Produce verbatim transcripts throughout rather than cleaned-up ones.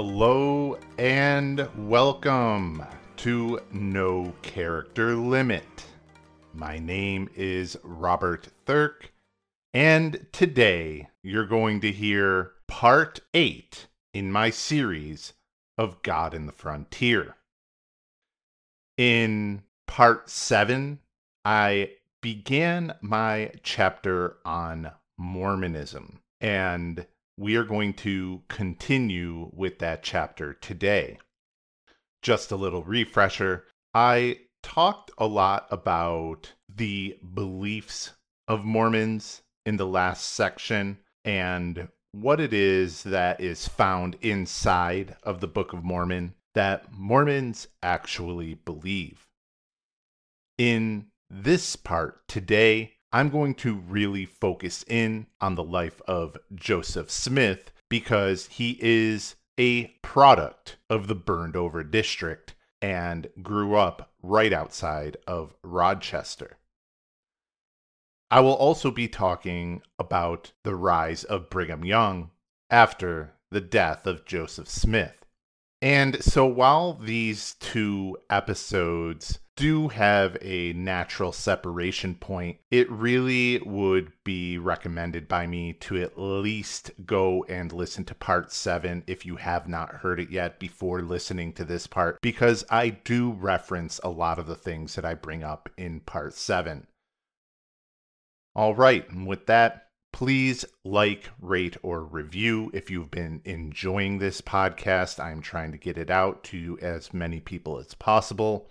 Hello and welcome to No Character Limit. My name is Robert Thirk, and today you're going to hear part eight in my series of God in the Frontier. In part seven, I began my chapter on Mormonism, and we are going to continue with that chapter today. Just a little refresher. I talked a lot about the beliefs of Mormons in the last section and what it is that is found inside of the Book of Mormon that Mormons actually believe. In this part today, I'm going to really focus in on the life of Joseph Smith because he is a product of the Burned Over District and grew up right outside of Rochester. I will also be talking about the rise of Brigham Young after the death of Joseph Smith. And so while these two episodes do have a natural separation point, it really would be recommended by me to at least go and listen to part seven if you have not heard it yet before listening to this part, because I do reference a lot of the things that I bring up in part seven. All right, and with that, please like, rate, or review if you've been enjoying this podcast. I'm trying to get it out to as many people as possible.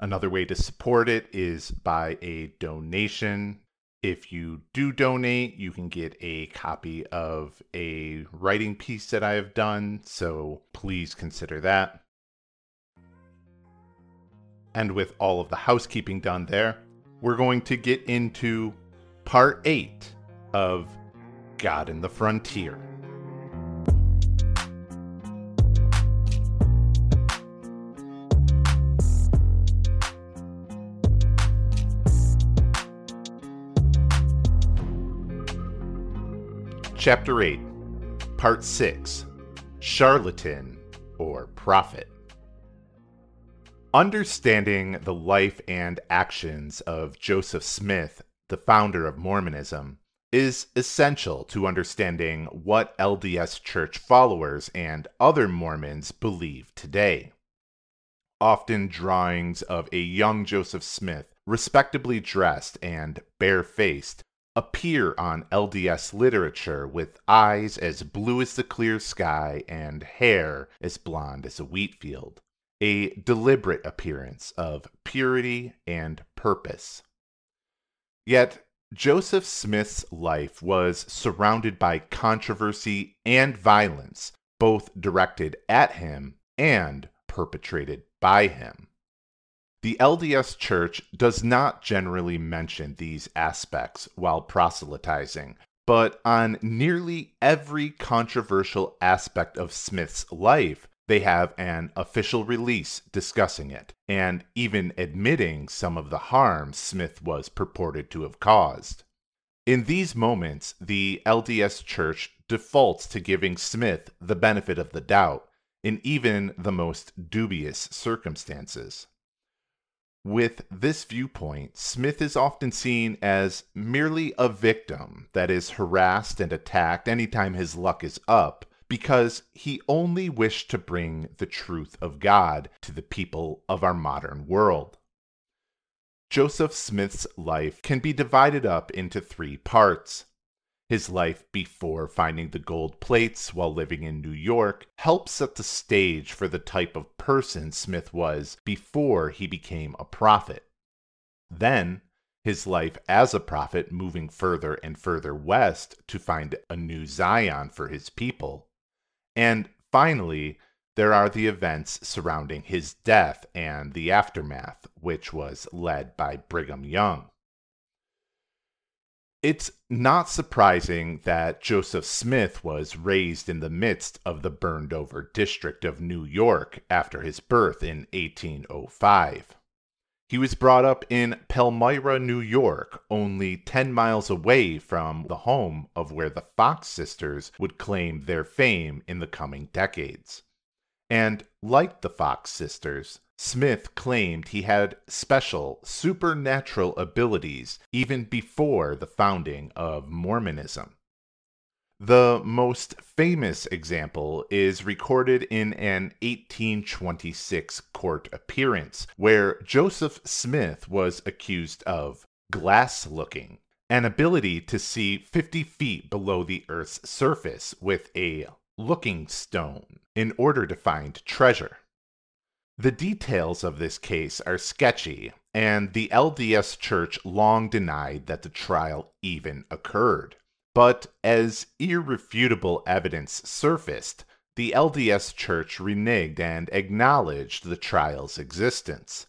Another way to support it is by a donation. If you do donate, you can get a copy of a writing piece that I have done, so please consider that. And with all of the housekeeping done there, we're going to get into part eight of God in the Frontier. Chapter eight, Part six, Charlatan or Prophet. Understanding the life and actions of Joseph Smith, the founder of Mormonism, is essential to understanding what L D S church followers and other Mormons believe today. Often drawings of a young Joseph Smith, respectably dressed and barefaced, appear on L D S literature with eyes as blue as the clear sky and hair as blonde as a wheat field, a deliberate appearance of purity and purpose. Yet, Joseph Smith's life was surrounded by controversy and violence, both directed at him and perpetrated by him. The L D S Church does not generally mention these aspects while proselytizing, but on nearly every controversial aspect of Smith's life, they have an official release discussing it, and even admitting some of the harm Smith was purported to have caused. In these moments, the L D S Church defaults to giving Smith the benefit of the doubt in even the most dubious circumstances. With this viewpoint, Smith is often seen as merely a victim that is harassed and attacked anytime his luck is up because he only wished to bring the truth of God to the people of our modern world. Joseph Smith's life can be divided up into three parts. His life before finding the gold plates while living in New York helps set the stage for the type of person Smith was before he became a prophet. Then, his life as a prophet moving further and further west to find a new Zion for his people. And finally, there are the events surrounding his death and the aftermath, which was led by Brigham Young. It's not surprising that Joseph Smith was raised in the midst of the Burned Over District of New York after his birth in eighteen oh five. He was brought up in Palmyra, New York, only ten miles away from the home of where the Fox sisters would claim their fame in the coming decades. And like the Fox sisters, Smith claimed he had special supernatural abilities even before the founding of Mormonism. The most famous example is recorded in an eighteen twenty-six court appearance where Joseph Smith was accused of glass-looking, an ability to see fifty feet below the Earth's surface with a looking stone in order to find treasure. The details of this case are sketchy, and the L D S Church long denied that the trial even occurred. But as irrefutable evidence surfaced, the L D S Church reneged and acknowledged the trial's existence.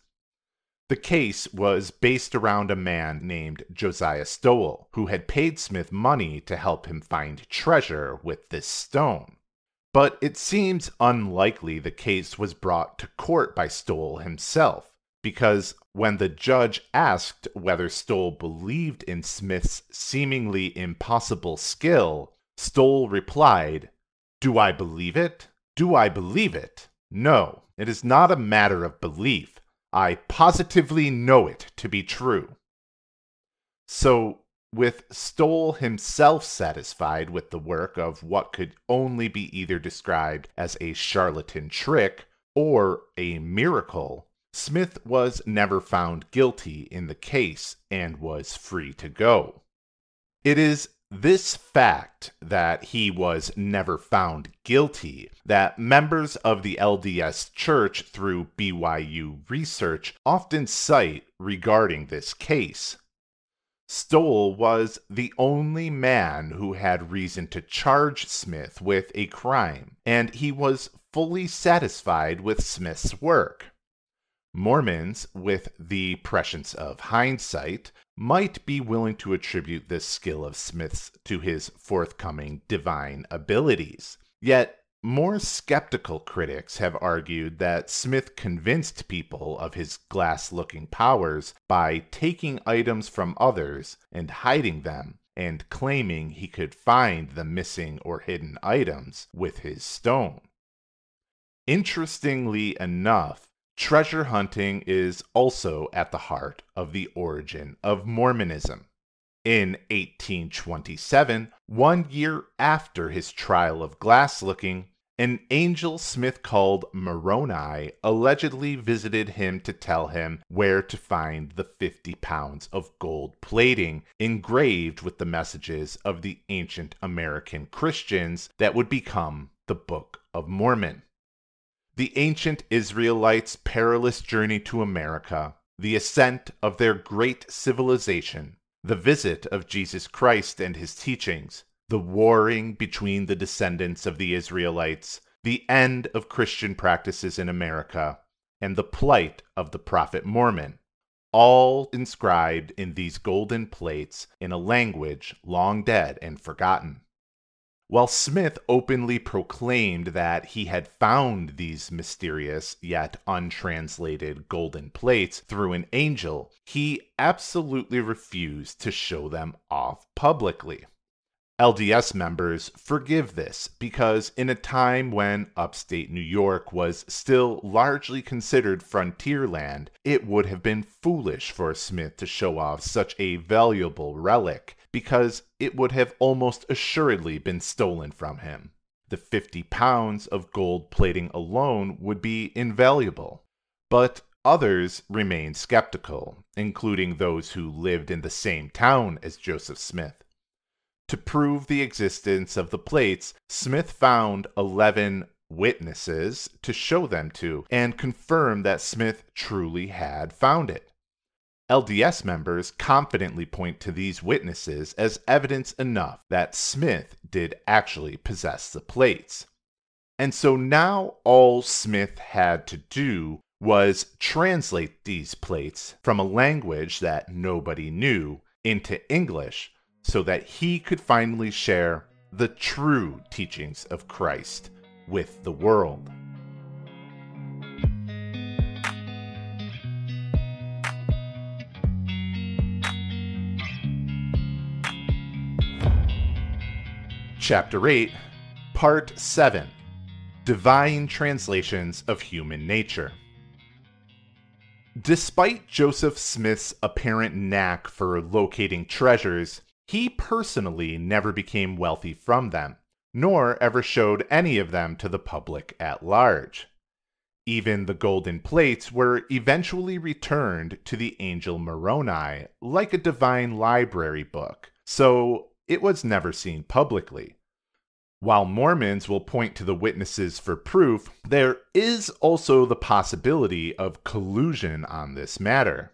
The case was based around a man named Josiah Stowell, who had paid Smith money to help him find treasure with this stone. But it seems unlikely the case was brought to court by Stowell himself, because when the judge asked whether Stowell believed in Smith's seemingly impossible skill, Stowell replied, "Do I believe it? Do I believe it? No, it is not a matter of belief. I positively know it to be true." So, with Stowell himself satisfied with the work of what could only be either described as a charlatan trick or a miracle, Smith was never found guilty in the case and was free to go. It is this fact that he was never found guilty that members of the L D S Church through B Y U research often cite regarding this case. Stowell was the only man who had reason to charge Smith with a crime, and he was fully satisfied with Smith's work. Mormons, with the prescience of hindsight, might be willing to attribute this skill of Smith's to his forthcoming divine abilities. Yet, more skeptical critics have argued that Smith convinced people of his glass-looking powers by taking items from others and hiding them, and claiming he could find the missing or hidden items with his stone. Interestingly enough, treasure hunting is also at the heart of the origin of Mormonism. In eighteen twenty-seven, one year after his trial of glass-looking, an angel Smith called Moroni allegedly visited him to tell him where to find the fifty pounds of gold plating engraved with the messages of the ancient American Christians that would become the Book of Mormon. The ancient Israelites' perilous journey to America, the ascent of their great civilization, the visit of Jesus Christ and his teachings, the warring between the descendants of the Israelites, the end of Christian practices in America, and the plight of the prophet Mormon, all inscribed in these golden plates in a language long dead and forgotten. While Smith openly proclaimed that he had found these mysterious yet untranslated golden plates through an angel, he absolutely refused to show them off publicly. L D S members forgive this because in a time when upstate New York was still largely considered frontier land, it would have been foolish for Smith to show off such a valuable relic, because it would have almost assuredly been stolen from him. The fifty pounds of gold plating alone would be invaluable. But others remain skeptical, including those who lived in the same town as Joseph Smith. To prove the existence of the plates, Smith found eleven witnesses to show them to and confirm that Smith truly had found it. L D S members confidently point to these witnesses as evidence enough that Smith did actually possess the plates. And so now all Smith had to do was translate these plates from a language that nobody knew into English so that he could finally share the true teachings of Christ with the world. Chapter eight, Part seven, Divine Translations of Human Nature. Despite Joseph Smith's apparent knack for locating treasures, he personally never became wealthy from them, nor ever showed any of them to the public at large. Even the golden plates were eventually returned to the angel Moroni, like a divine library book, so it was never seen publicly. While Mormons will point to the witnesses for proof, there is also the possibility of collusion on this matter.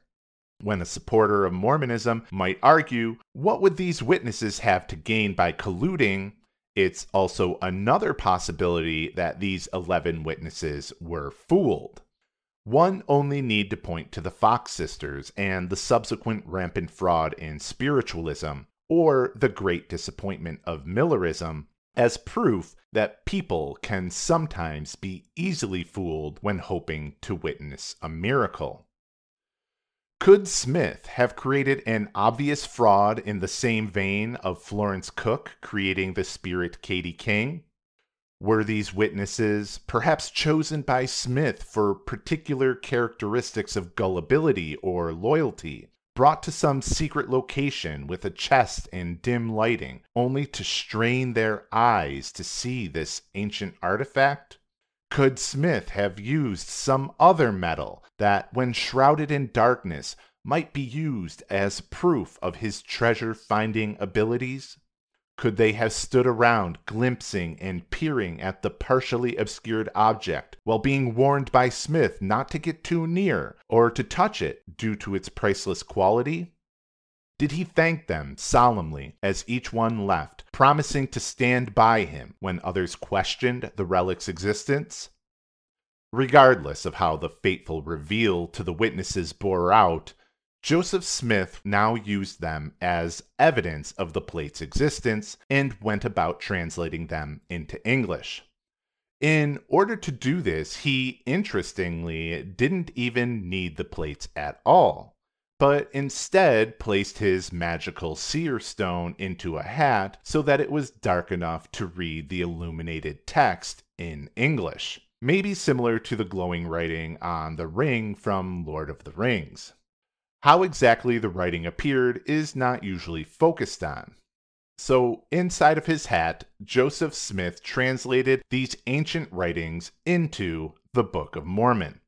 When a supporter of Mormonism might argue, what would these witnesses have to gain by colluding? It's also another possibility that these eleven witnesses were fooled. One only need to point to the Fox sisters and the subsequent rampant fraud in spiritualism, or the great disappointment of Millerism, as proof that people can sometimes be easily fooled when hoping to witness a miracle. Could Smith have created an obvious fraud in the same vein of Florence Cook creating the spirit Katie King? Were these witnesses perhaps chosen by Smith for particular characteristics of gullibility or loyalty, brought to some secret location with a chest and dim lighting, only to strain their eyes to see this ancient artifact? Could Smith have used some other metal that, when shrouded in darkness, might be used as proof of his treasure-finding abilities? Could they have stood around glimpsing and peering at the partially obscured object while being warned by Smith not to get too near or to touch it due to its priceless quality? Did he thank them solemnly as each one left, promising to stand by him when others questioned the relic's existence? Regardless of how the fateful reveal to the witnesses bore out, Joseph Smith now used them as evidence of the plate's existence and went about translating them into English. In order to do this, he, interestingly, didn't even need the plates at all, but instead placed his magical seer stone into a hat so that it was dark enough to read the illuminated text in English, maybe similar to the glowing writing on the ring from Lord of the Rings. How exactly the writing appeared is not usually focused on. So, inside of his hat, Joseph Smith translated these ancient writings into the Book of Mormon.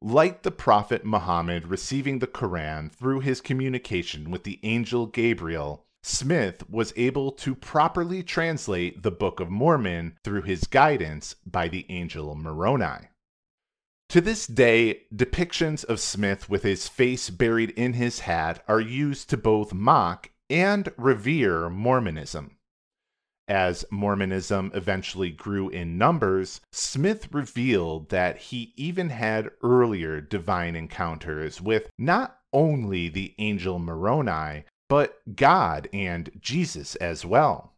Like the prophet Muhammad receiving the Quran through his communication with the angel Gabriel, Smith was able to properly translate the Book of Mormon through his guidance by the angel Moroni. To this day, depictions of Smith with his face buried in his hat are used to both mock and revere Mormonism. As Mormonism eventually grew in numbers, Smith revealed that he even had earlier divine encounters with not only the angel Moroni, but God and Jesus as well.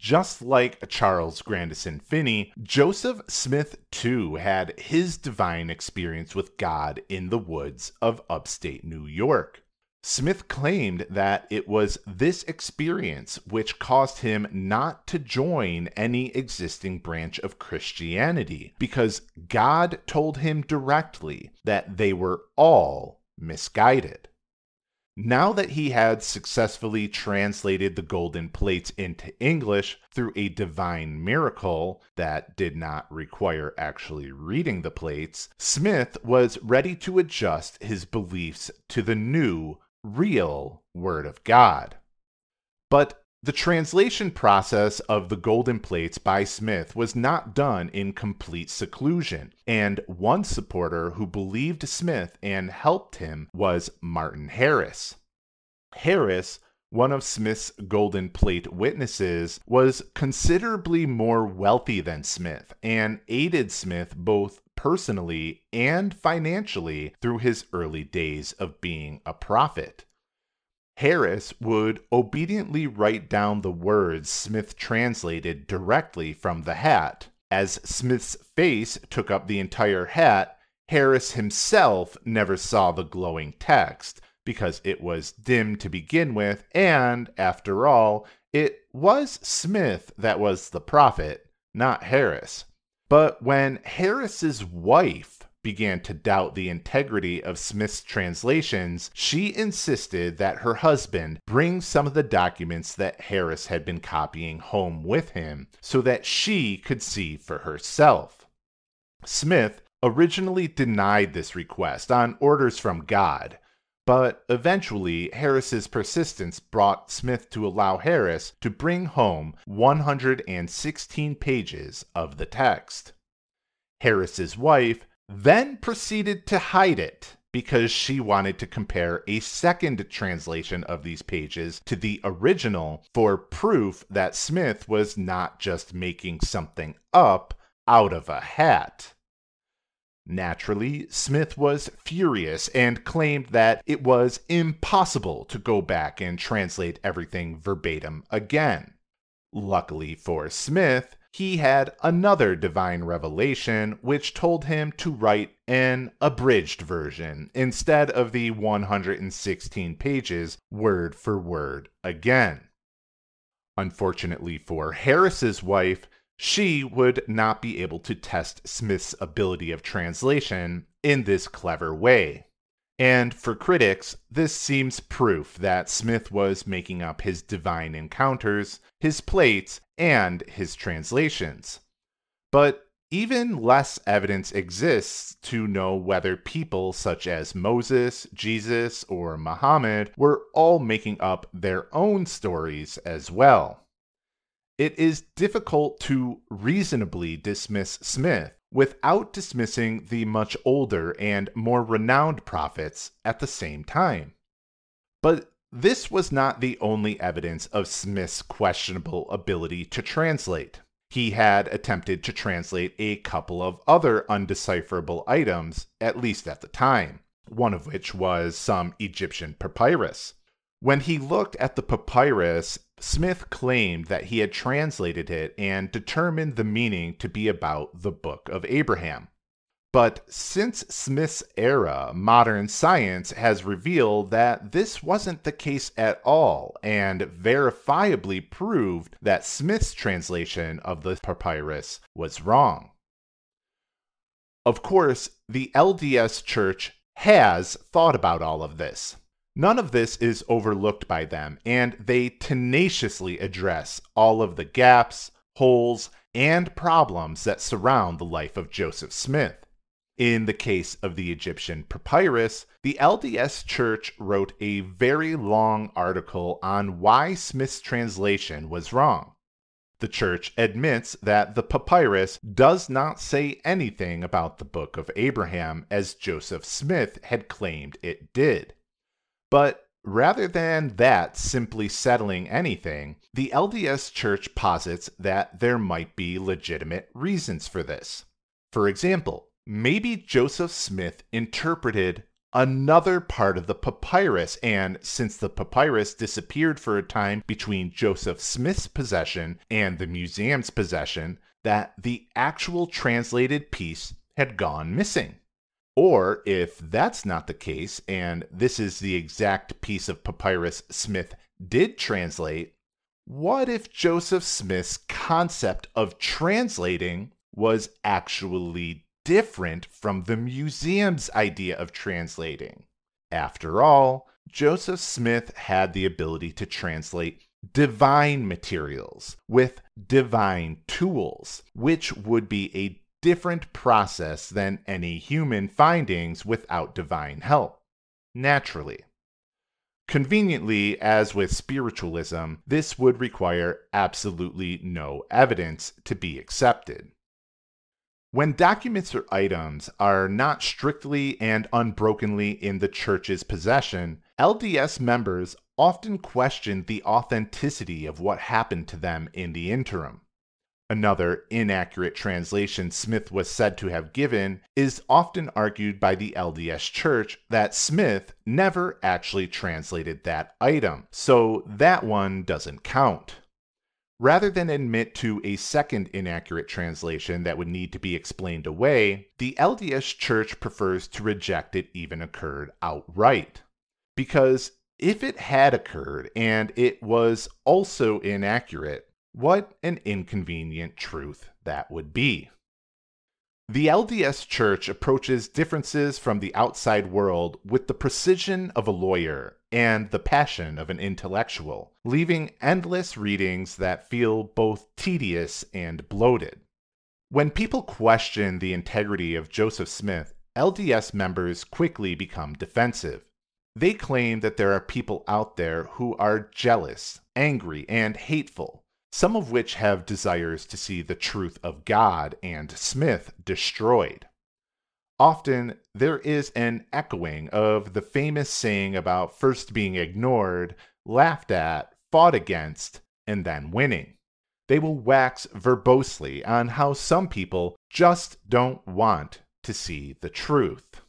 Just like Charles Grandison Finney, Joseph Smith too had his divine experience with God in the woods of upstate New York. Smith claimed that it was this experience which caused him not to join any existing branch of Christianity, because God told him directly that they were all misguided. Now that he had successfully translated the golden plates into English through a divine miracle that did not require actually reading the plates, Smith was ready to adjust his beliefs to the new real Word of God. But the translation process of the golden plates by Smith was not done in complete seclusion, and one supporter who believed Smith and helped him was Martin Harris. Harris, one of Smith's golden plate witnesses, was considerably more wealthy than Smith and aided Smith both personally and financially through his early days of being a prophet. Harris would obediently write down the words Smith translated directly from the hat. As Smith's face took up the entire hat, Harris himself never saw the glowing text because it was dim to begin with, and, after all, it was Smith that was the prophet, not Harris. But when Harris's wife began to doubt the integrity of Smith's translations, she insisted that her husband bring some of the documents that Harris had been copying home with him so that she could see for herself. Smith originally denied this request on orders from God, but eventually Harris's persistence brought Smith to allow Harris to bring home one hundred sixteen pages of the text. Harris's wife then proceeded to hide it because she wanted to compare a second translation of these pages to the original for proof that Smith was not just making something up out of a hat. Naturally, Smith was furious and claimed that it was impossible to go back and translate everything verbatim again. Luckily for Smith, he had another divine revelation which told him to write an abridged version instead of the one hundred sixteen pages word for word again. Unfortunately for Harris's wife, she would not be able to test Smith's ability of translation in this clever way. And for critics, this seems proof that Smith was making up his divine encounters, his plates, and his translations. But even less evidence exists to know whether people such as Moses, Jesus, or Muhammad were all making up their own stories as well. It is difficult to reasonably dismiss Smith without dismissing the much older and more renowned prophets at the same time. But this was not the only evidence of Smith's questionable ability to translate. He had attempted to translate a couple of other undecipherable items, at least at the time, one of which was some Egyptian papyrus. When he looked at the papyrus, Smith claimed that he had translated it and determined the meaning to be about the Book of Abraham. But since Smith's era, modern science has revealed that this wasn't the case at all and verifiably proved that Smith's translation of the papyrus was wrong. Of course, the L D S Church has thought about all of this. None of this is overlooked by them, and they tenaciously address all of the gaps, holes, and problems that surround the life of Joseph Smith. In the case of the Egyptian papyrus, the L D S Church wrote a very long article on why Smith's translation was wrong. The church admits that the papyrus does not say anything about the Book of Abraham as Joseph Smith had claimed it did. But rather than that simply settling anything, the L D S Church posits that there might be legitimate reasons for this. For example, maybe Joseph Smith interpreted another part of the papyrus, and since the papyrus disappeared for a time between Joseph Smith's possession and the museum's possession, that the actual translated piece had gone missing. Or, if that's not the case, and this is the exact piece of papyrus Smith did translate, what if Joseph Smith's concept of translating was actually different from the museum's idea of translating? After all, Joseph Smith had the ability to translate divine materials with divine tools, which would be a different process than any human findings without divine help, naturally. Conveniently, as with spiritualism, this would require absolutely no evidence to be accepted. When documents or items are not strictly and unbrokenly in the church's possession, L D S members often question the authenticity of what happened to them in the interim. Another inaccurate translation Smith was said to have given is often argued by the L D S Church that Smith never actually translated that item, so that one doesn't count. Rather than admit to a second inaccurate translation that would need to be explained away, the L D S Church prefers to reject it even occurred outright. Because If it had occurred and it was also inaccurate, what an inconvenient truth that would be. The L D S Church approaches differences from the outside world with the precision of a lawyer and the passion of an intellectual, leaving endless readings that feel both tedious and bloated. When people question the integrity of Joseph Smith, L D S members quickly become defensive. They claim that there are people out there who are jealous, angry, and hateful, some of which have desires to see the truth of God and Smith destroyed. Often, there is an echoing of the famous saying about first being ignored, laughed at, fought against, and then winning. They will wax verbosely on how some people just don't want to see the truth.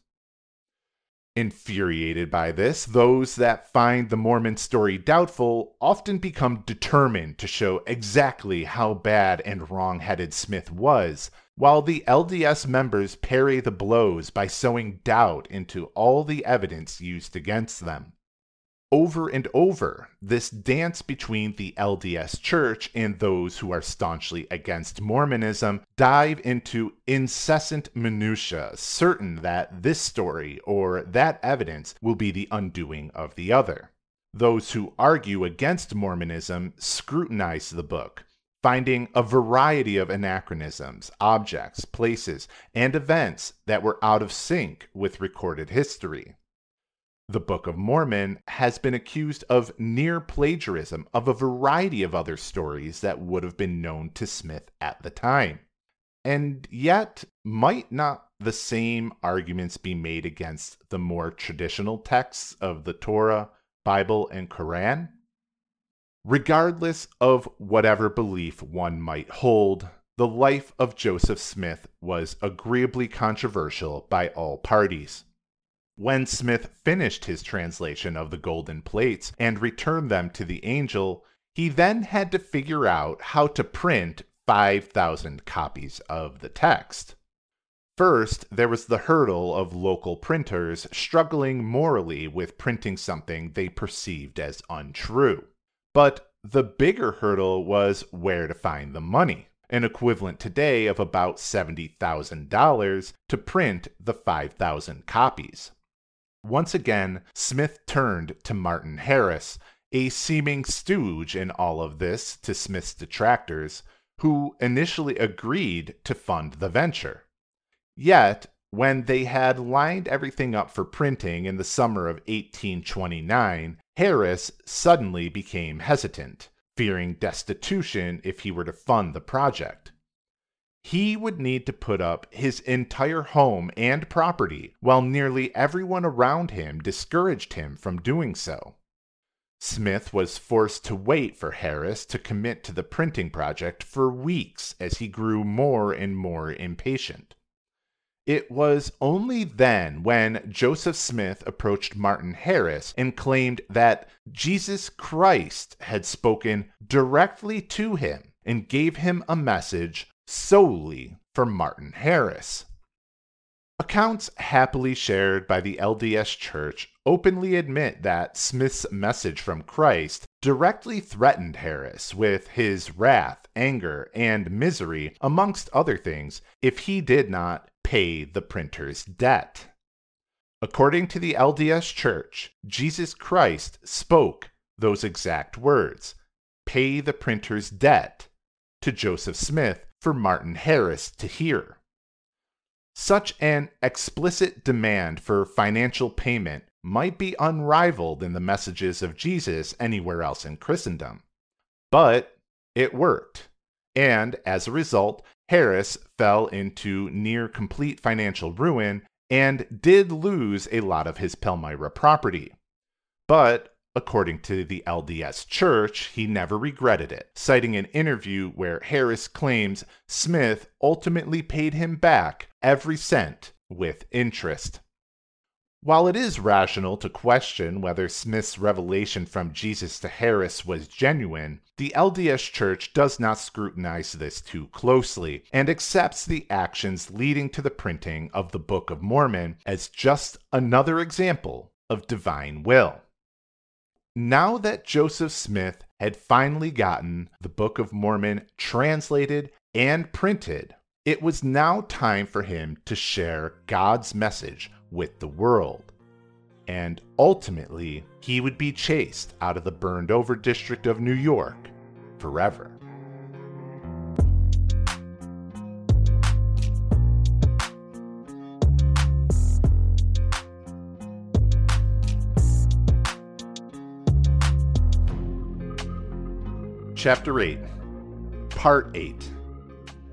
Infuriated by this, those that find the Mormon story doubtful often become determined to show exactly how bad and wrong-headed Smith was, while the L D S members parry the blows by sowing doubt into all the evidence used against them. Over and over, this dance between the L D S Church and those who are staunchly against Mormonism dive into incessant minutiae, certain that this story or that evidence will be the undoing of the other. Those who argue against Mormonism scrutinize the book, finding a variety of anachronisms, objects, places, and events that were out of sync with recorded history. The Book of Mormon has been accused of near plagiarism of a variety of other stories that would have been known to Smith at the time. And yet, might not the same arguments be made against the more traditional texts of the Torah, Bible, and Quran? Regardless of whatever belief one might hold, the life of Joseph Smith was agreeably controversial by all parties. When Smith finished his translation of the golden plates and returned them to the angel, he then had to figure out how to print five thousand copies of the text. First, there was the hurdle of local printers struggling morally with printing something they perceived as untrue. But the bigger hurdle was where to find the money, an equivalent today of about seventy thousand dollars to print the five thousand copies. Once again, Smith turned to Martin Harris, a seeming stooge in all of this to Smith's detractors, who initially agreed to fund the venture. Yet, when they had lined everything up for printing in the summer of eighteen twenty-nine, Harris suddenly became hesitant, fearing destitution if he were to fund the project. He would need to put up his entire home and property, while nearly everyone around him discouraged him from doing so. Smith was forced to wait for Harris to commit to the printing project for weeks as he grew more and more impatient. It was only then when Joseph Smith approached Martin Harris and claimed that Jesus Christ had spoken directly to him and gave him a message solely for Martin Harris. Accounts happily shared by the L D S Church openly admit that Smith's message from Christ directly threatened Harris with his wrath, anger, and misery, amongst other things, if he did not pay the printer's debt. According to the L D S Church, Jesus Christ spoke those exact words, "Pay the printer's debt," to Joseph Smith for Martin Harris to hear. Such an explicit demand for financial payment might be unrivaled in the messages of Jesus anywhere else in Christendom. But it worked, and as a result, Harris fell into near-complete financial ruin and did lose a lot of his Palmyra property. But according to the L D S Church, he never regretted it, citing an interview where Harris claims Smith ultimately paid him back every cent with interest. While it is rational to question whether Smith's revelation from Jesus to Harris was genuine, the L D S Church does not scrutinize this too closely and accepts the actions leading to the printing of the Book of Mormon as just another example of divine will. Now that Joseph Smith had finally gotten the Book of Mormon translated and printed, it was now time for him to share God's message with the world. And ultimately, he would be chased out of the Burned Over District of New York forever. Chapter eight, Part eight,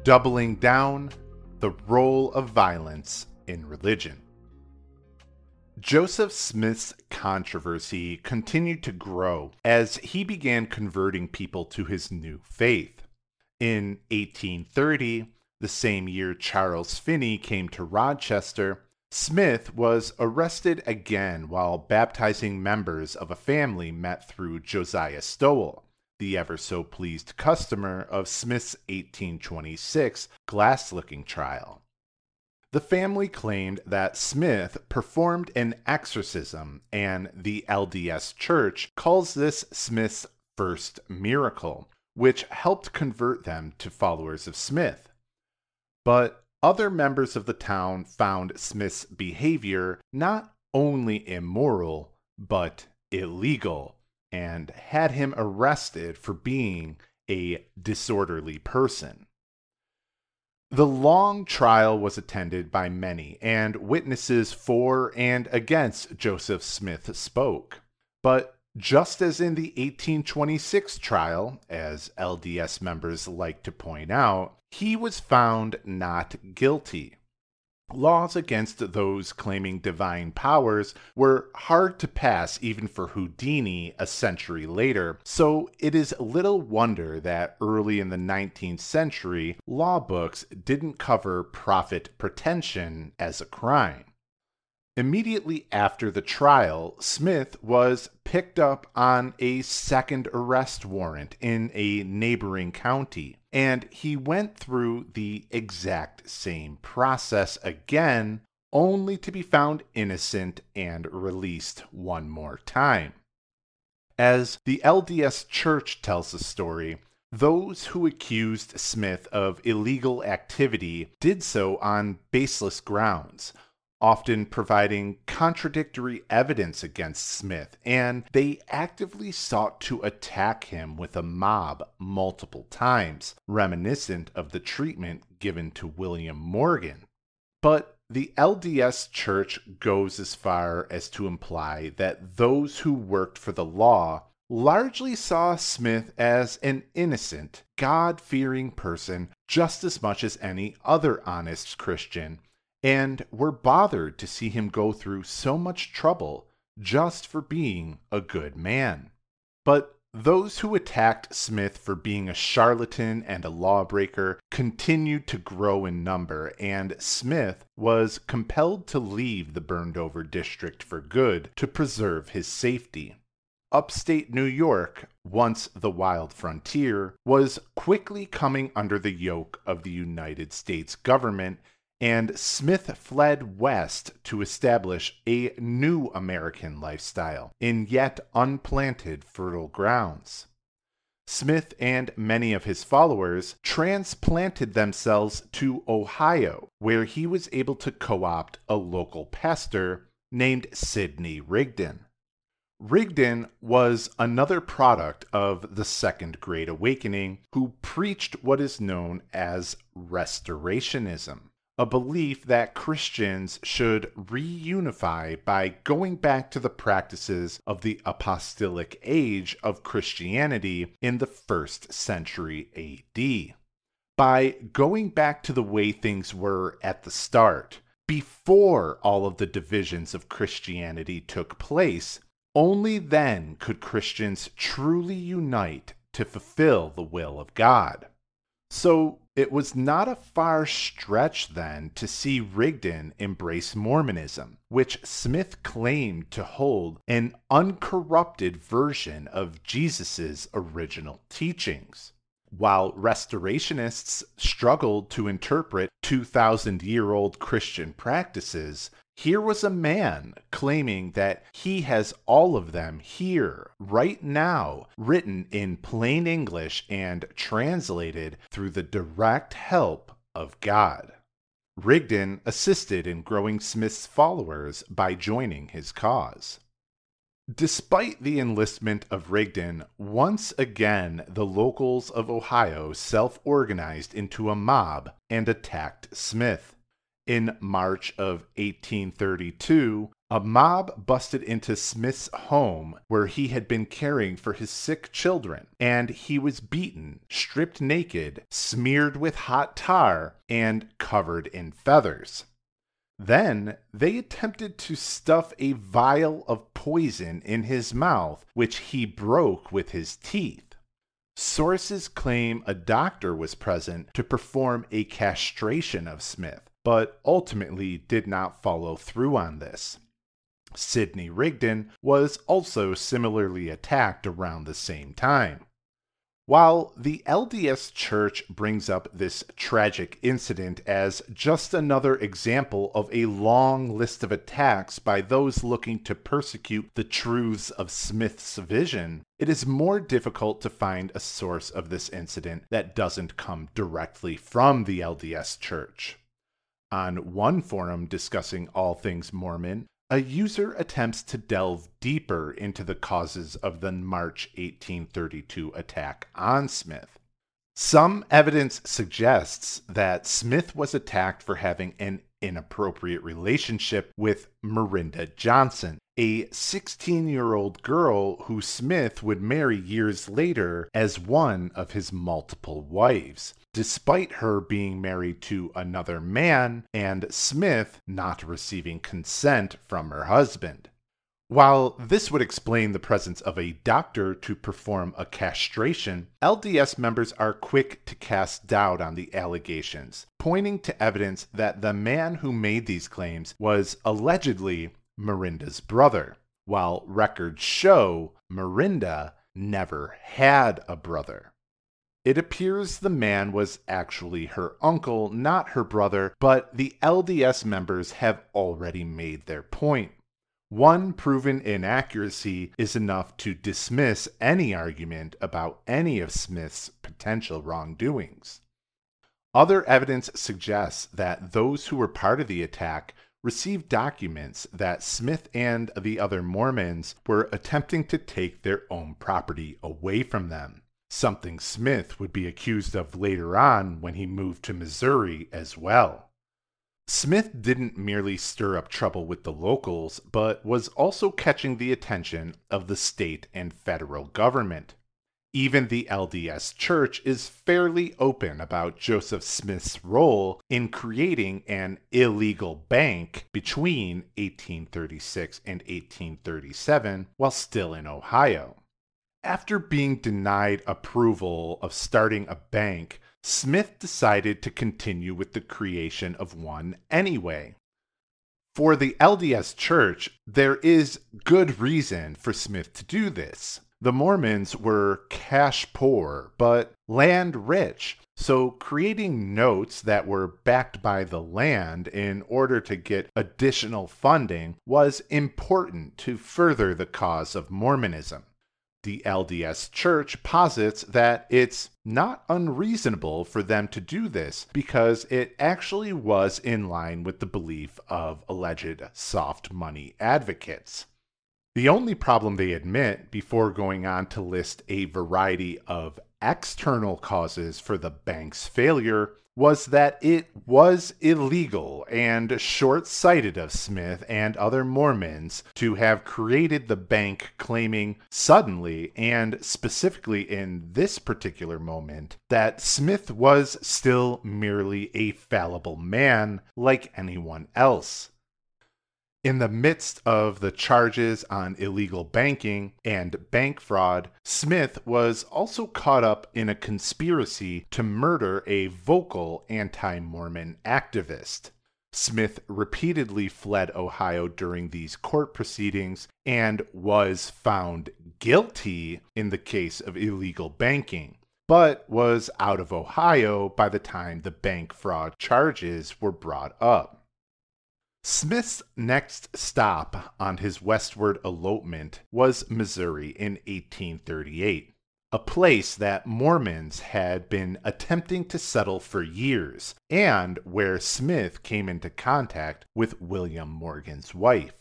Doubling Down, the Role of Violence in Religion. Joseph Smith's controversy continued to grow as he began converting people to his new faith. In eighteen thirty, the same year Charles Finney came to Rochester, Smith was arrested again while baptizing members of a family met through Josiah Stowell, the ever-so-pleased customer of Smith's eighteen twenty-six glass-looking trial. The family claimed that Smith performed an exorcism, and the L D S Church calls this Smith's first miracle, which helped convert them to followers of Smith. But other members of the town found Smith's behavior not only immoral, but illegal, and had him arrested for being a disorderly person. The long trial was attended by many, and witnesses for and against Joseph Smith spoke. But just as in the eighteen twenty-six trial, as L D S members like to point out, he was found not guilty. Laws against those claiming divine powers were hard to pass even for Houdini a century later, so it is little wonder that early in the nineteenth century, law books didn't cover prophet pretension as a crime. Immediately after the trial, Smith was picked up on a second arrest warrant in a neighboring county, and he went through the exact same process again, only to be found innocent and released one more time. As the L D S Church tells the story, those who accused Smith of illegal activity did so on baseless grounds, often providing contradictory evidence against Smith, and they actively sought to attack him with a mob multiple times, reminiscent of the treatment given to William Morgan. But the L D S Church goes as far as to imply that those who worked for the law largely saw Smith as an innocent, God-fearing person just as much as any other honest Christian, and were bothered to see him go through so much trouble just for being a good man. But those who attacked Smith for being a charlatan and a lawbreaker continued to grow in number, and Smith was compelled to leave the Burned Over District for good to preserve his safety. Upstate New York, once the wild frontier, was quickly coming under the yoke of the United States government, and Smith fled west to establish a new American lifestyle in yet unplanted fertile grounds. Smith and many of his followers transplanted themselves to Ohio, where he was able to co-opt a local pastor named Sidney Rigdon. Rigdon was another product of the Second Great Awakening who preached what is known as restorationism, a belief that Christians should reunify by going back to the practices of the apostolic age of Christianity in the first century A D. By going back to the way things were at the start, before all of the divisions of Christianity took place, only then could Christians truly unite to fulfill the will of God. So, it was not a far stretch then to see Rigdon embrace Mormonism, which Smith claimed to hold an uncorrupted version of Jesus's original teachings. While restorationists struggled to interpret two thousand year old Christian practices, Here was a man claiming that he has all of them here, right now, written in plain English and translated through the direct help of God. Rigdon assisted in growing Smith's followers by joining his cause. Despite the enlistment of Rigdon, once again the locals of Ohio self-organized into a mob and attacked Smith. In March of eighteen thirty-two, a mob busted into Smith's home where he had been caring for his sick children, and he was beaten, stripped naked, smeared with hot tar, and covered in feathers. Then they attempted to stuff a vial of poison in his mouth, which he broke with his teeth. Sources claim a doctor was present to perform a castration of Smith, but ultimately did not follow through on this. Sidney Rigdon was also similarly attacked around the same time. While the L D S Church brings up this tragic incident as just another example of a long list of attacks by those looking to persecute the truths of Smith's vision, it is more difficult to find a source of this incident that doesn't come directly from the L D S Church. On one forum discussing all things Mormon, a user attempts to delve deeper into the causes of the March eighteen thirty-two attack on Smith. Some evidence suggests that Smith was attacked for having an inappropriate relationship with Marinda Johnson, a sixteen-year-old girl who Smith would marry years later as one of his multiple wives, despite her being married to another man and Smith not receiving consent from her husband. While this would explain the presence of a doctor to perform a castration, L D S members are quick to cast doubt on the allegations, pointing to evidence that the man who made these claims was allegedly Marinda's brother, while records show Marinda never had a brother. It appears the man was actually her uncle, not her brother, but the L D S members have already made their point. One proven inaccuracy is enough to dismiss any argument about any of Smith's potential wrongdoings. Other evidence suggests that those who were part of the attack received documents that Smith and the other Mormons were attempting to take their own property away from them, something Smith would be accused of later on when he moved to Missouri as well. Smith didn't merely stir up trouble with the locals, but was also catching the attention of the state and federal government. Even the L D S Church is fairly open about Joseph Smith's role in creating an illegal bank between eighteen thirty-six and eighteen thirty-seven while still in Ohio. After being denied approval of starting a bank, Smith decided to continue with the creation of one anyway. For the L D S Church, there is good reason for Smith to do this. The Mormons were cash poor, but land rich, so creating notes that were backed by the land in order to get additional funding was important to further the cause of Mormonism. The L D S Church posits that it's not unreasonable for them to do this because it actually was in line with the belief of alleged soft money advocates. The only problem they admit, before going on to list a variety of external causes for the bank's failure, was that it was illegal and short-sighted of Smith and other Mormons to have created the bank claiming suddenly, and specifically in this particular moment, that Smith was still merely a fallible man like anyone else. In the midst of the charges on illegal banking and bank fraud, Smith was also caught up in a conspiracy to murder a vocal anti-Mormon activist. Smith repeatedly fled Ohio during these court proceedings and was found guilty in the case of illegal banking, but was out of Ohio by the time the bank fraud charges were brought up. Smith's next stop on his westward elopement was Missouri in eighteen thirty-eight, a place that Mormons had been attempting to settle for years, and where Smith came into contact with William Morgan's wife.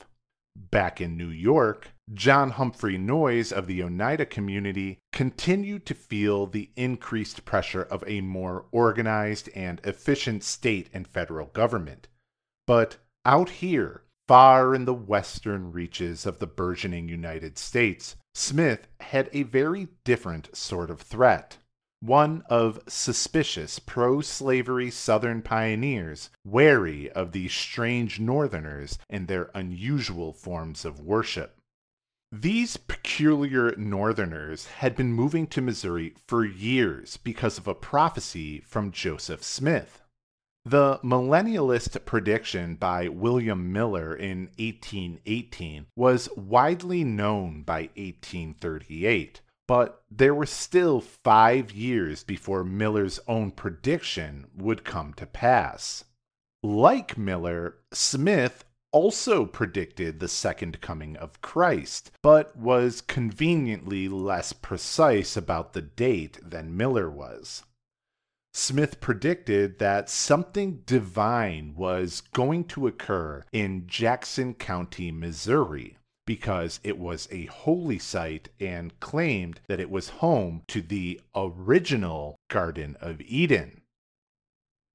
Back in New York, John Humphrey Noyes of the Oneida community continued to feel the increased pressure of a more organized and efficient state and federal government. But out here, far in the western reaches of the burgeoning United States, Smith had a very different sort of threat, one of suspicious pro-slavery Southern pioneers wary of these strange Northerners and their unusual forms of worship. These peculiar Northerners had been moving to Missouri for years because of a prophecy from Joseph Smith. The millennialist prediction by William Miller in eighteen eighteen was widely known by eighteen thirty-eight, but there were still five years before Miller's own prediction would come to pass. Like Miller, Smith also predicted the second coming of Christ, but was conveniently less precise about the date than Miller was. Smith predicted that something divine was going to occur in Jackson County, Missouri, because it was a holy site and claimed that it was home to the original Garden of Eden.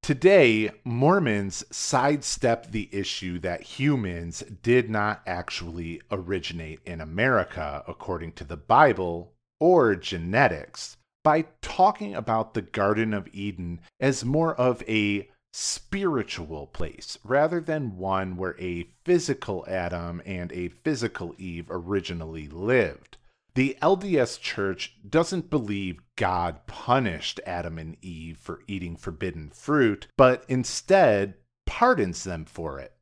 Today, Mormons sidestep the issue that humans did not actually originate in America, according to the Bible, or genetics, by talking about the Garden of Eden as more of a spiritual place, rather than one where a physical Adam and a physical Eve originally lived. The L D S Church doesn't believe God punished Adam and Eve for eating forbidden fruit, but instead pardons them for it.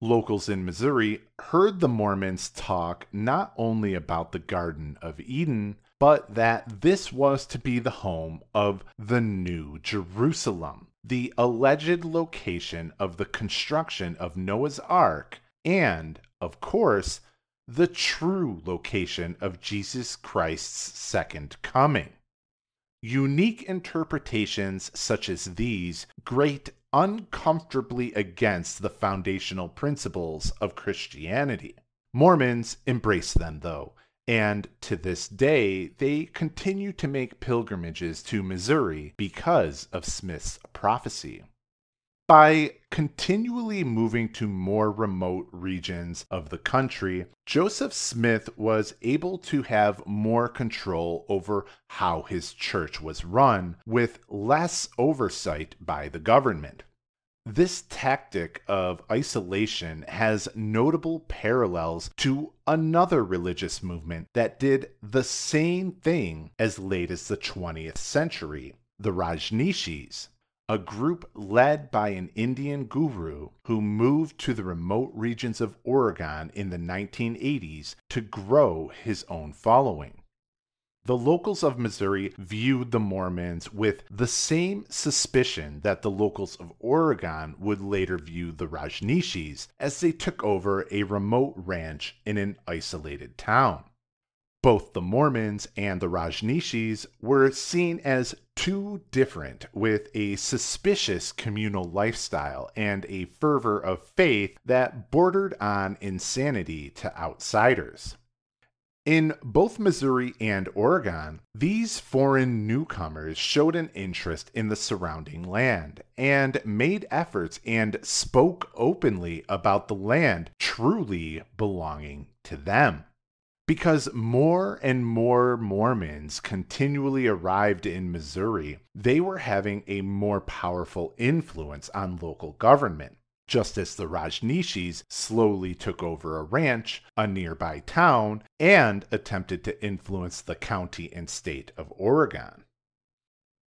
Locals in Missouri heard the Mormons talk not only about the Garden of Eden, but that this was to be the home of the New Jerusalem, the alleged location of the construction of Noah's Ark, and, of course, the true location of Jesus Christ's second coming. Unique interpretations such as these grate uncomfortably against the foundational principles of Christianity. Mormons embrace them, though, and to this day they continue to make pilgrimages to Missouri because of Smith's prophecy. By continually moving to more remote regions of the country, Joseph Smith was able to have more control over how his church was run, with less oversight by the government. This tactic of isolation has notable parallels to another religious movement that did the same thing as late as the twentieth century, the Rajneeshis, a group led by an Indian guru who moved to the remote regions of Oregon in the nineteen eighties to grow his own following. The locals of Missouri viewed the Mormons with the same suspicion that the locals of Oregon would later view the Rajneeshis, as they took over a remote ranch in an isolated town. Both the Mormons and the Rajneeshis were seen as too different, with a suspicious communal lifestyle and a fervor of faith that bordered on insanity to outsiders. In both Missouri and Oregon, these foreign newcomers showed an interest in the surrounding land and made efforts and spoke openly about the land truly belonging to them. Because more and more Mormons continually arrived in Missouri, they were having a more powerful influence on local government, just as the Rajneeshis slowly took over a ranch, a nearby town, and attempted to influence the county and state of Oregon.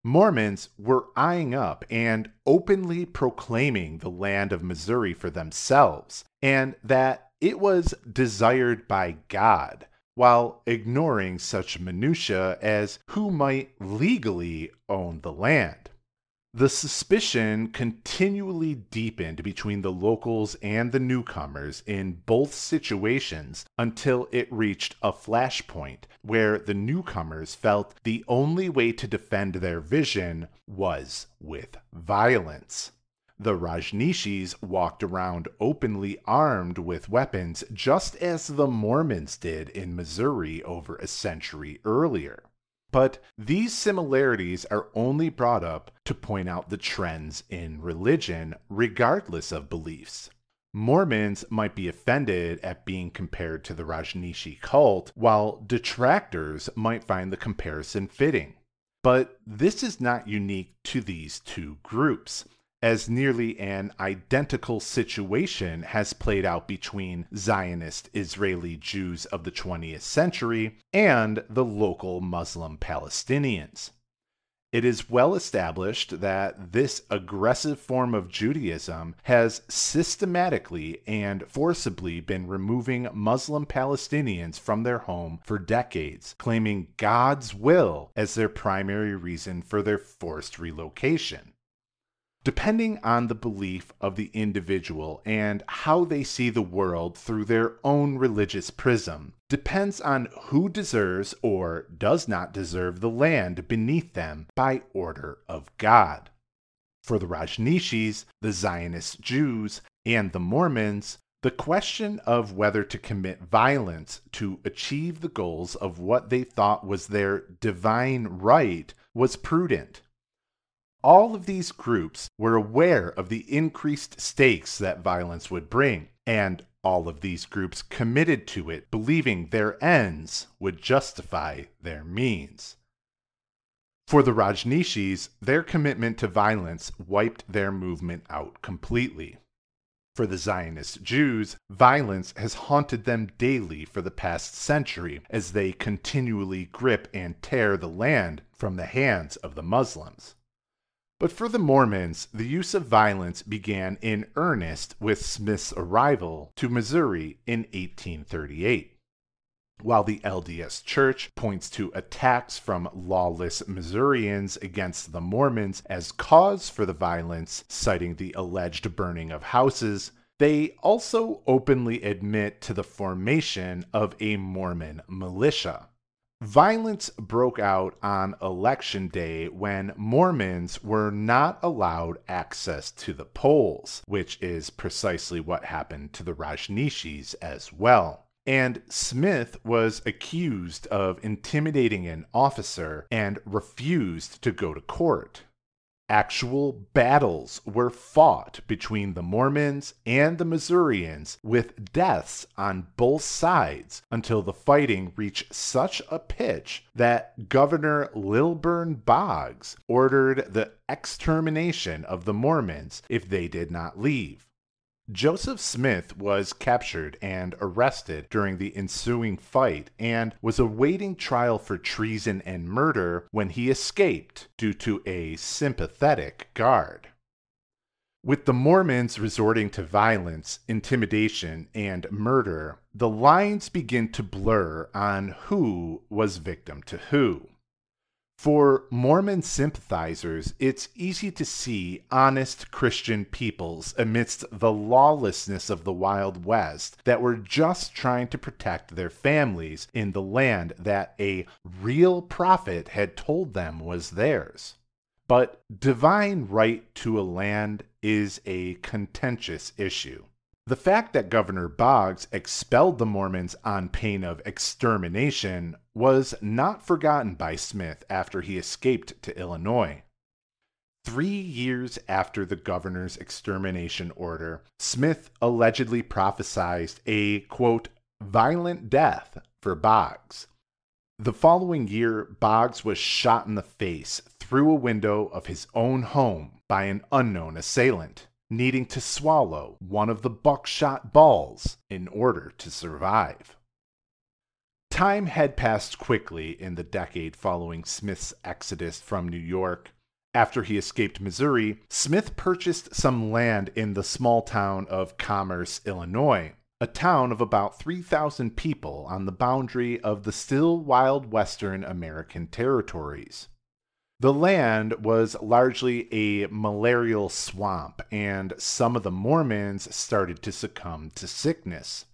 Mormons were eyeing up and openly proclaiming the land of Missouri for themselves, and that it was desired by God, while ignoring such minutiae as who might legally own the land. The suspicion continually deepened between the locals and the newcomers in both situations until it reached a flashpoint where the newcomers felt the only way to defend their vision was with violence. The Rajneeshis walked around openly armed with weapons just as the Mormons did in Missouri over a century earlier. But these similarities are only brought up to point out the trends in religion, regardless of beliefs. Mormons might be offended at being compared to the Rajneeshi cult, while detractors might find the comparison fitting. But this is not unique to these two groups, as nearly an identical situation has played out between Zionist Israeli Jews of the twentieth century and the local Muslim Palestinians. It is well established that this aggressive form of Judaism has systematically and forcibly been removing Muslim Palestinians from their home for decades, claiming God's will as their primary reason for their forced relocation. Depending on the belief of the individual and how they see the world through their own religious prism, depends on who deserves or does not deserve the land beneath them by order of God. For the Rajneeshis, the Zionist Jews, and the Mormons, the question of whether to commit violence to achieve the goals of what they thought was their divine right was prudent. All of these groups were aware of the increased stakes that violence would bring, and all of these groups committed to it, believing their ends would justify their means. For the Rajneeshis, their commitment to violence wiped their movement out completely. For the Zionist Jews, violence has haunted them daily for the past century as they continually grip and tear the land from the hands of the Muslims. But for the Mormons, the use of violence began in earnest with Smith's arrival to Missouri in eighteen thirty-eight. While the L D S Church points to attacks from lawless Missourians against the Mormons as cause for the violence, citing the alleged burning of houses, they also openly admit to the formation of a Mormon militia. Violence broke out on election day when Mormons were not allowed access to the polls, which is precisely what happened to the Rajneeshis as well. And Smith was accused of intimidating an officer and refused to go to court. Actual battles were fought between the Mormons and the Missourians with deaths on both sides until the fighting reached such a pitch that Governor Lilburn Boggs ordered the extermination of the Mormons if they did not leave. Joseph Smith was captured and arrested during the ensuing fight and was awaiting trial for treason and murder when he escaped due to a sympathetic guard. With the Mormons resorting to violence, intimidation, and murder, the lines begin to blur on who was victim to who. For Mormon sympathizers, it's easy to see honest Christian peoples amidst the lawlessness of the Wild West that were just trying to protect their families in the land that a real prophet had told them was theirs. But divine right to a land is a contentious issue. The fact that Governor Boggs expelled the Mormons on pain of extermination was not forgotten by Smith after he escaped to Illinois. Three years after the governor's extermination order, Smith allegedly prophesied a, quote, violent death for Boggs. The following year, Boggs was shot in the face through a window of his own home by an unknown assailant, needing to swallow one of the buckshot balls in order to survive. Time had passed quickly in the decade following Smith's exodus from New York. After he escaped Missouri, Smith purchased some land in the small town of Commerce, Illinois, a town of about three thousand people on the boundary of the still wild western American territories. The land was largely a malarial swamp, and some of the Mormons started to succumb to sickness.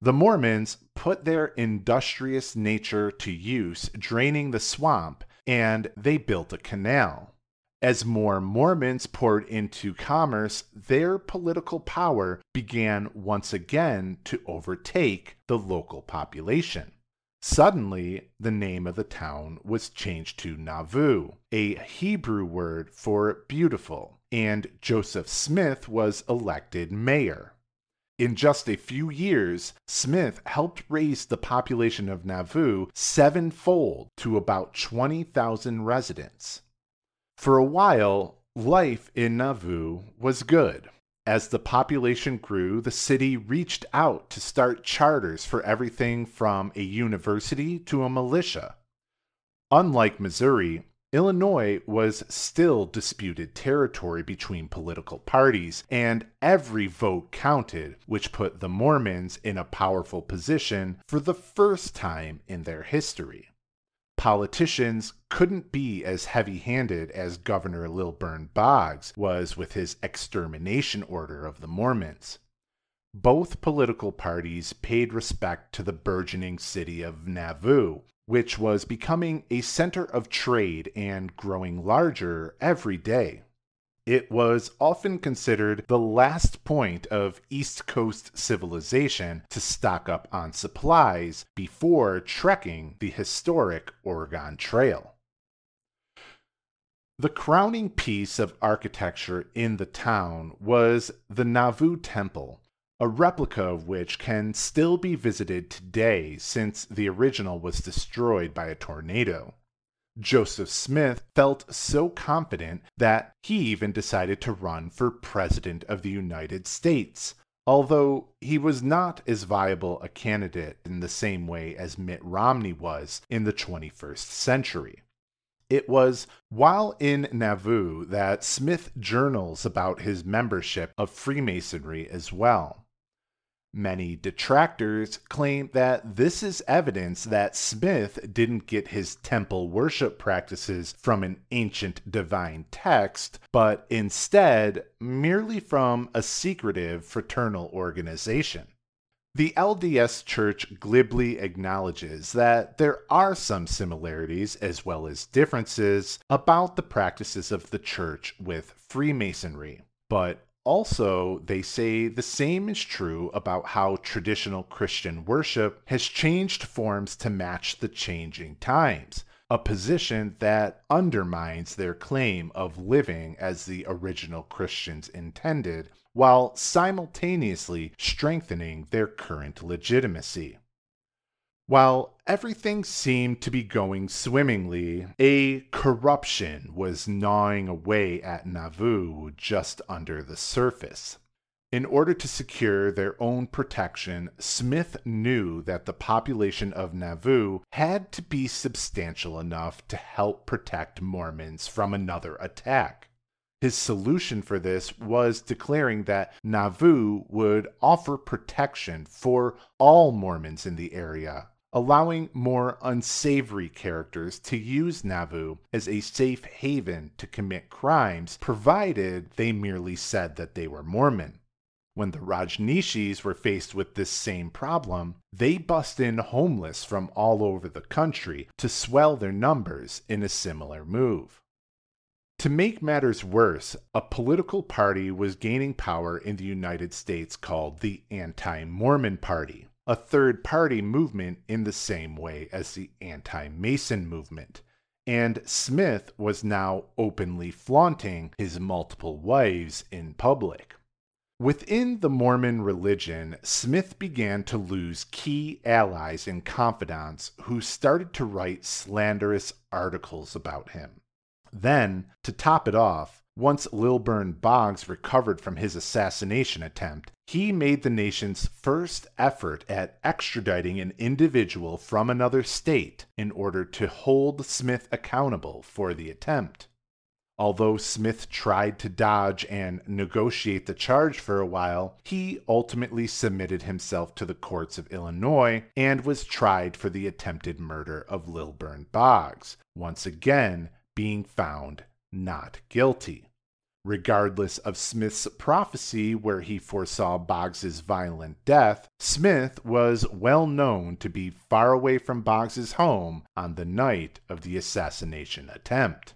The Mormons put their industrious nature to use, draining the swamp, and they built a canal. As more Mormons poured into Commerce, their political power began once again to overtake the local population. Suddenly, the name of the town was changed to Nauvoo, a Hebrew word for beautiful, and Joseph Smith was elected mayor. In just a few years, Smith helped raise the population of Nauvoo sevenfold to about twenty thousand residents. For a while, life in Nauvoo was good. As the population grew, the city reached out to start charters for everything from a university to a militia. Unlike Missouri, Illinois was still disputed territory between political parties, and every vote counted, which put the Mormons in a powerful position for the first time in their history. Politicians couldn't be as heavy-handed as Governor Lilburn Boggs was with his extermination order of the Mormons. Both political parties paid respect to the burgeoning city of Nauvoo, which was becoming a center of trade and growing larger every day. It was often considered the last point of East Coast civilization to stock up on supplies before trekking the historic Oregon Trail. The crowning piece of architecture in the town was the Nauvoo Temple, a replica of which can still be visited today since the original was destroyed by a tornado. Joseph Smith felt so confident that he even decided to run for President of the United States, although he was not as viable a candidate in the same way as Mitt Romney was in the twenty-first century. It was while in Nauvoo that Smith journals about his membership of Freemasonry as well. Many detractors claim that this is evidence that Smith didn't get his temple worship practices from an ancient divine text, but instead merely from a secretive fraternal organization. The L D S Church glibly acknowledges that there are some similarities as well as differences about the practices of the Church with Freemasonry, but also, they say the same is true about how traditional Christian worship has changed forms to match the changing times, a position that undermines their claim of living as the original Christians intended, while simultaneously strengthening their current legitimacy. While everything seemed to be going swimmingly, a corruption was gnawing away at Nauvoo just under the surface. In order to secure their own protection, Smith knew that the population of Nauvoo had to be substantial enough to help protect Mormons from another attack. His solution for this was declaring that Nauvoo would offer protection for all Mormons in the area, allowing more unsavory characters to use Nauvoo as a safe haven to commit crimes, provided they merely said that they were Mormon. When the Rajneeshis were faced with this same problem, they bussed in homeless from all over the country to swell their numbers in a similar move. To make matters worse, a political party was gaining power in the United States called the Anti-Mormon Party, a third party movement in the same way as the Anti-Mason movement, and Smith was now openly flaunting his multiple wives in public. Within the Mormon religion, Smith began to lose key allies and confidants who started to write slanderous articles about him. Then, to top it off, once Lilburn Boggs recovered from his assassination attempt, he made the nation's first effort at extraditing an individual from another state in order to hold Smith accountable for the attempt. Although Smith tried to dodge and negotiate the charge for a while, he ultimately submitted himself to the courts of Illinois and was tried for the attempted murder of Lilburn Boggs, once again being found not guilty. Regardless of Smith's prophecy, where he foresaw Boggs's violent death, Smith was well known to be far away from Boggs's home on the night of the assassination attempt.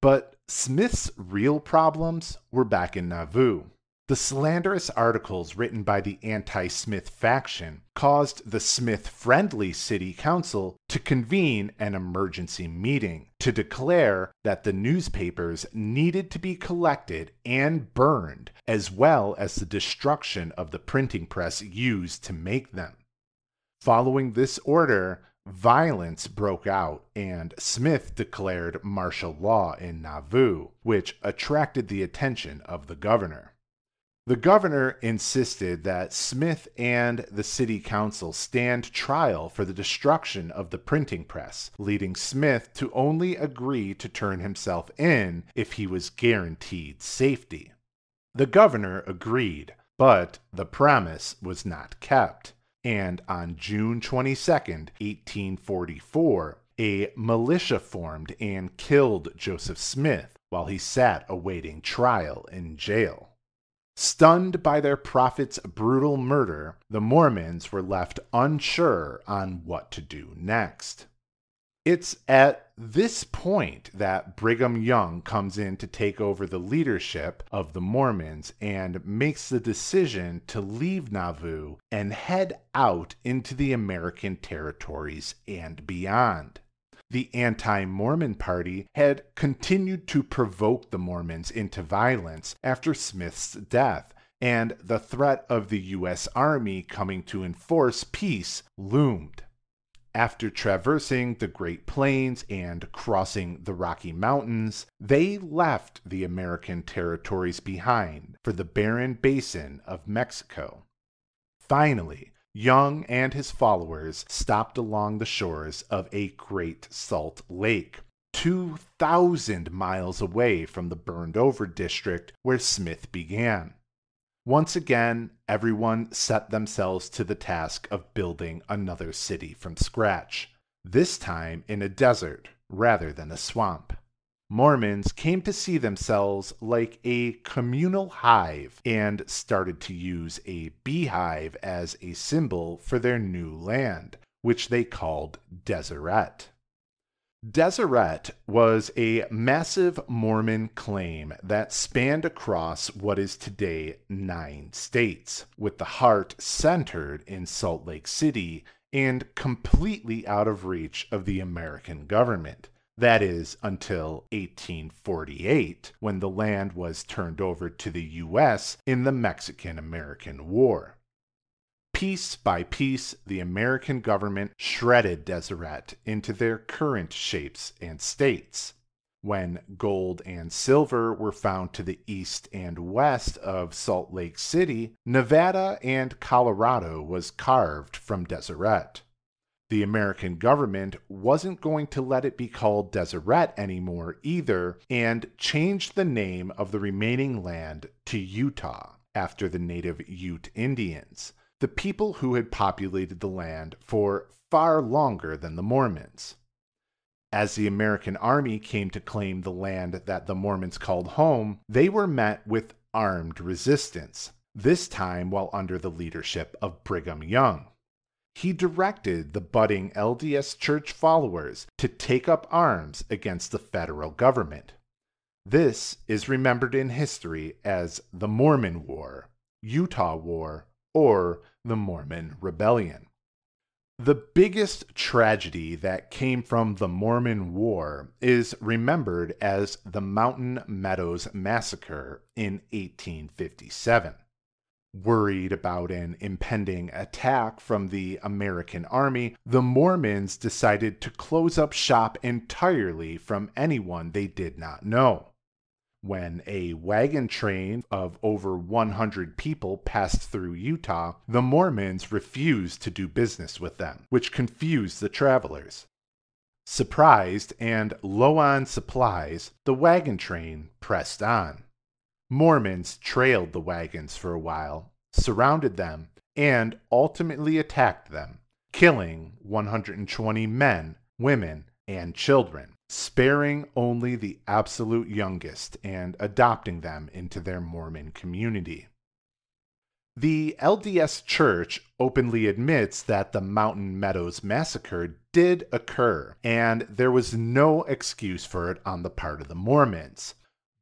But Smith's real problems were back in Nauvoo. The slanderous articles written by the anti-Smith faction caused the Smith-friendly city council to convene an emergency meeting to declare that the newspapers needed to be collected and burned, as well as the destruction of the printing press used to make them. Following this order, violence broke out, and Smith declared martial law in Nauvoo, which attracted the attention of the governor. The governor insisted that Smith and the city council stand trial for the destruction of the printing press, leading Smith to only agree to turn himself in if he was guaranteed safety. The governor agreed, but the promise was not kept. And on June twenty-second, eighteen forty-four, a militia formed and killed Joseph Smith while he sat awaiting trial in jail. Stunned by their prophet's brutal murder, the Mormons were left unsure on what to do next. It's at this point that Brigham Young comes in to take over the leadership of the Mormons and makes the decision to leave Nauvoo and head out into the American territories and beyond. The Anti-Mormon Party had continued to provoke the Mormons into violence after Smith's death, and the threat of the U S Army coming to enforce peace loomed. After traversing the Great Plains and crossing the Rocky Mountains, they left the American territories behind for the barren basin of Mexico. Finally, Young and his followers stopped along the shores of a great salt lake, two thousand miles away from the Burned Over District where Smith began. Once again, everyone set themselves to the task of building another city from scratch, this time in a desert rather than a swamp. Mormons came to see themselves like a communal hive and started to use a beehive as a symbol for their new land, which they called Deseret. Deseret was a massive Mormon claim that spanned across what is today nine states, with the heart centered in Salt Lake City and completely out of reach of the American government. That is, until eighteen forty-eight, when the land was turned over to the U S in the Mexican-American War. Piece by piece, the American government shredded Deseret into their current shapes and states. When gold and silver were found to the east and west of Salt Lake City, Nevada and Colorado was carved from Deseret. The American government wasn't going to let it be called Deseret anymore either, and changed the name of the remaining land to Utah, after the native Ute Indians, the people who had populated the land for far longer than the Mormons. As the American army came to claim the land that the Mormons called home, they were met with armed resistance, this time while under the leadership of Brigham Young. He directed the budding L D S church followers to take up arms against the federal government. This is remembered in history as the Mormon War, Utah War, or the Mormon Rebellion. The biggest tragedy that came from the Mormon War is remembered as the Mountain Meadows Massacre in eighteen fifty-seven. Worried about an impending attack from the American army, the Mormons decided to close up shop entirely from anyone they did not know. When a wagon train of over one hundred people passed through Utah, the Mormons refused to do business with them, which confused the travelers. Surprised and low on supplies, the wagon train pressed on. Mormons trailed the wagons for a while, surrounded them, and ultimately attacked them, killing one hundred twenty men, women, and children, sparing only the absolute youngest and adopting them into their Mormon community. The L D S Church openly admits that the Mountain Meadows Massacre did occur, and there was no excuse for it on the part of the Mormons.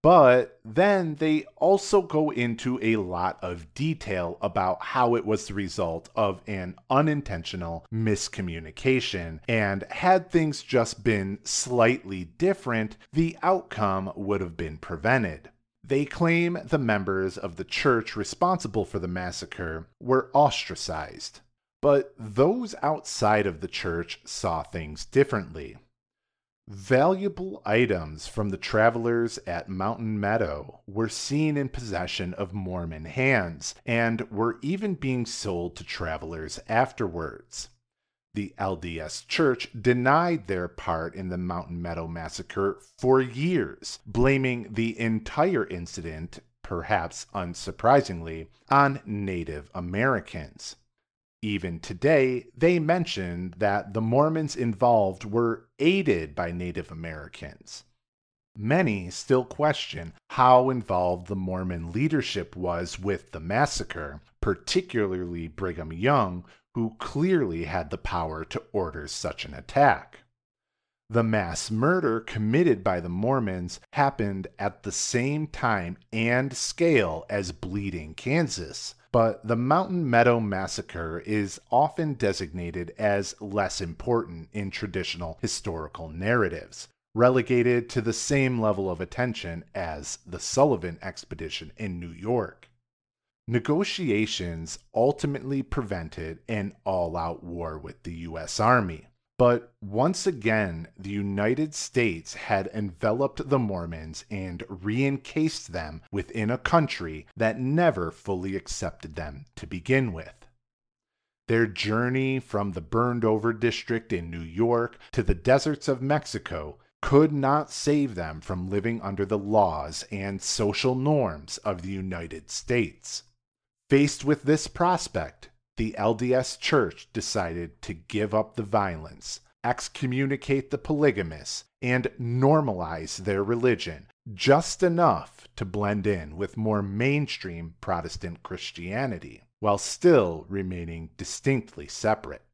But then they also go into a lot of detail about how it was the result of an unintentional miscommunication, and had things just been slightly different, the outcome would have been prevented. They claim the members of the church responsible for the massacre were ostracized, but those outside of the church saw things differently. Valuable items from the travelers at Mountain Meadow were seen in possession of Mormon hands, and were even being sold to travelers afterwards. The L D S Church denied their part in the Mountain Meadow Massacre for years, blaming the entire incident, perhaps unsurprisingly, on Native Americans. Even today, they mention that the Mormons involved were aided by Native Americans. Many still question how involved the Mormon leadership was with the massacre, particularly Brigham Young, who clearly had the power to order such an attack. The mass murder committed by the Mormons happened at the same time and scale as Bleeding Kansas, but the Mountain Meadow Massacre is often designated as less important in traditional historical narratives, relegated to the same level of attention as the Sullivan Expedition in New York. Negotiations ultimately prevented an all-out war with the U S Army, but once again the United States had enveloped the Mormons and re-encased them within a country that never fully accepted them to begin with. Their journey from the Burned Over District in New York to the deserts of Mexico could not save them from living under the laws and social norms of the United States. Faced with this prospect, the L D S Church decided to give up the violence, excommunicate the polygamists, and normalize their religion just enough to blend in with more mainstream Protestant Christianity, while still remaining distinctly separate.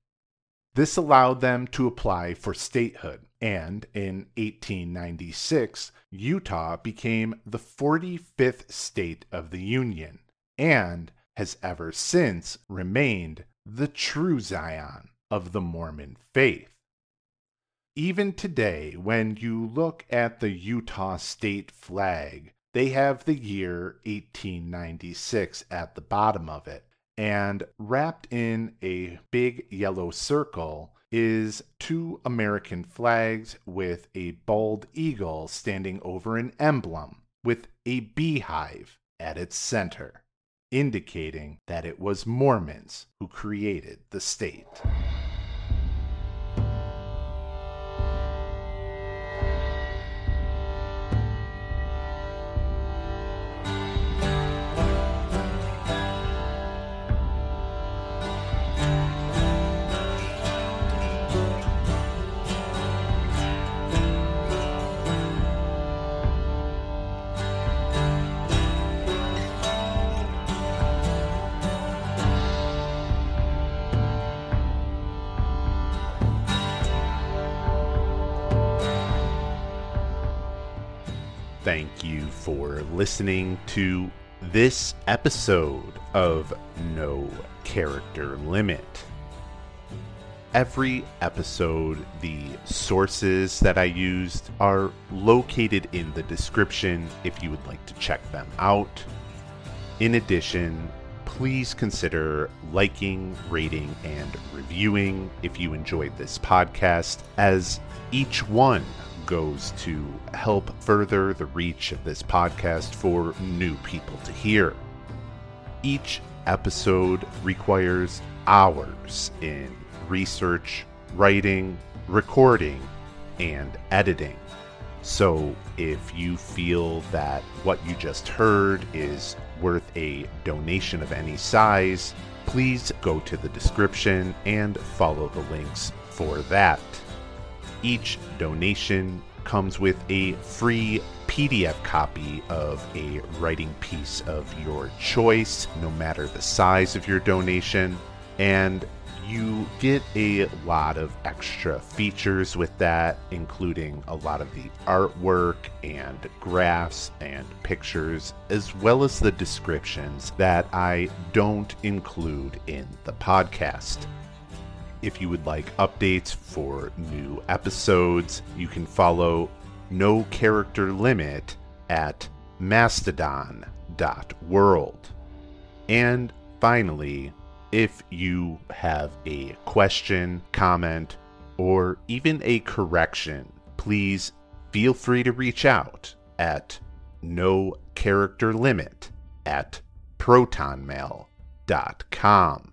This allowed them to apply for statehood, and in eighteen ninety-six, Utah became the forty-fifth state of the Union, and has ever since remained the true Zion of the Mormon faith. Even today, when you look at the Utah state flag, they have the year eighteen ninety-six at the bottom of it, and wrapped in a big yellow circle is two American flags with a bald eagle standing over an emblem with a beehive at its center, indicating that it was Mormons who created the state. Thank you for listening to this episode of No Character Limit. Every episode, the sources that I used are located in the description if you would like to check them out. In addition, please consider liking, rating, and reviewing if you enjoyed this podcast, as each one goes to help further the reach of this podcast for new people to hear. Each episode requires hours in research, writing, recording, and editing. So if you feel that what you just heard is worth a donation of any size, please go to the description and follow the links for that. Each donation comes with a free P D F copy of a writing piece of your choice, no matter the size of your donation, and you get a lot of extra features with that, including a lot of the artwork and graphs and pictures, as well as the descriptions that I don't include in the podcast. If you would like updates for new episodes, you can follow No Character Limit at mastodon dot world. And finally, if you have a question, comment, or even a correction, please feel free to reach out at no character limit at protonmail dot com.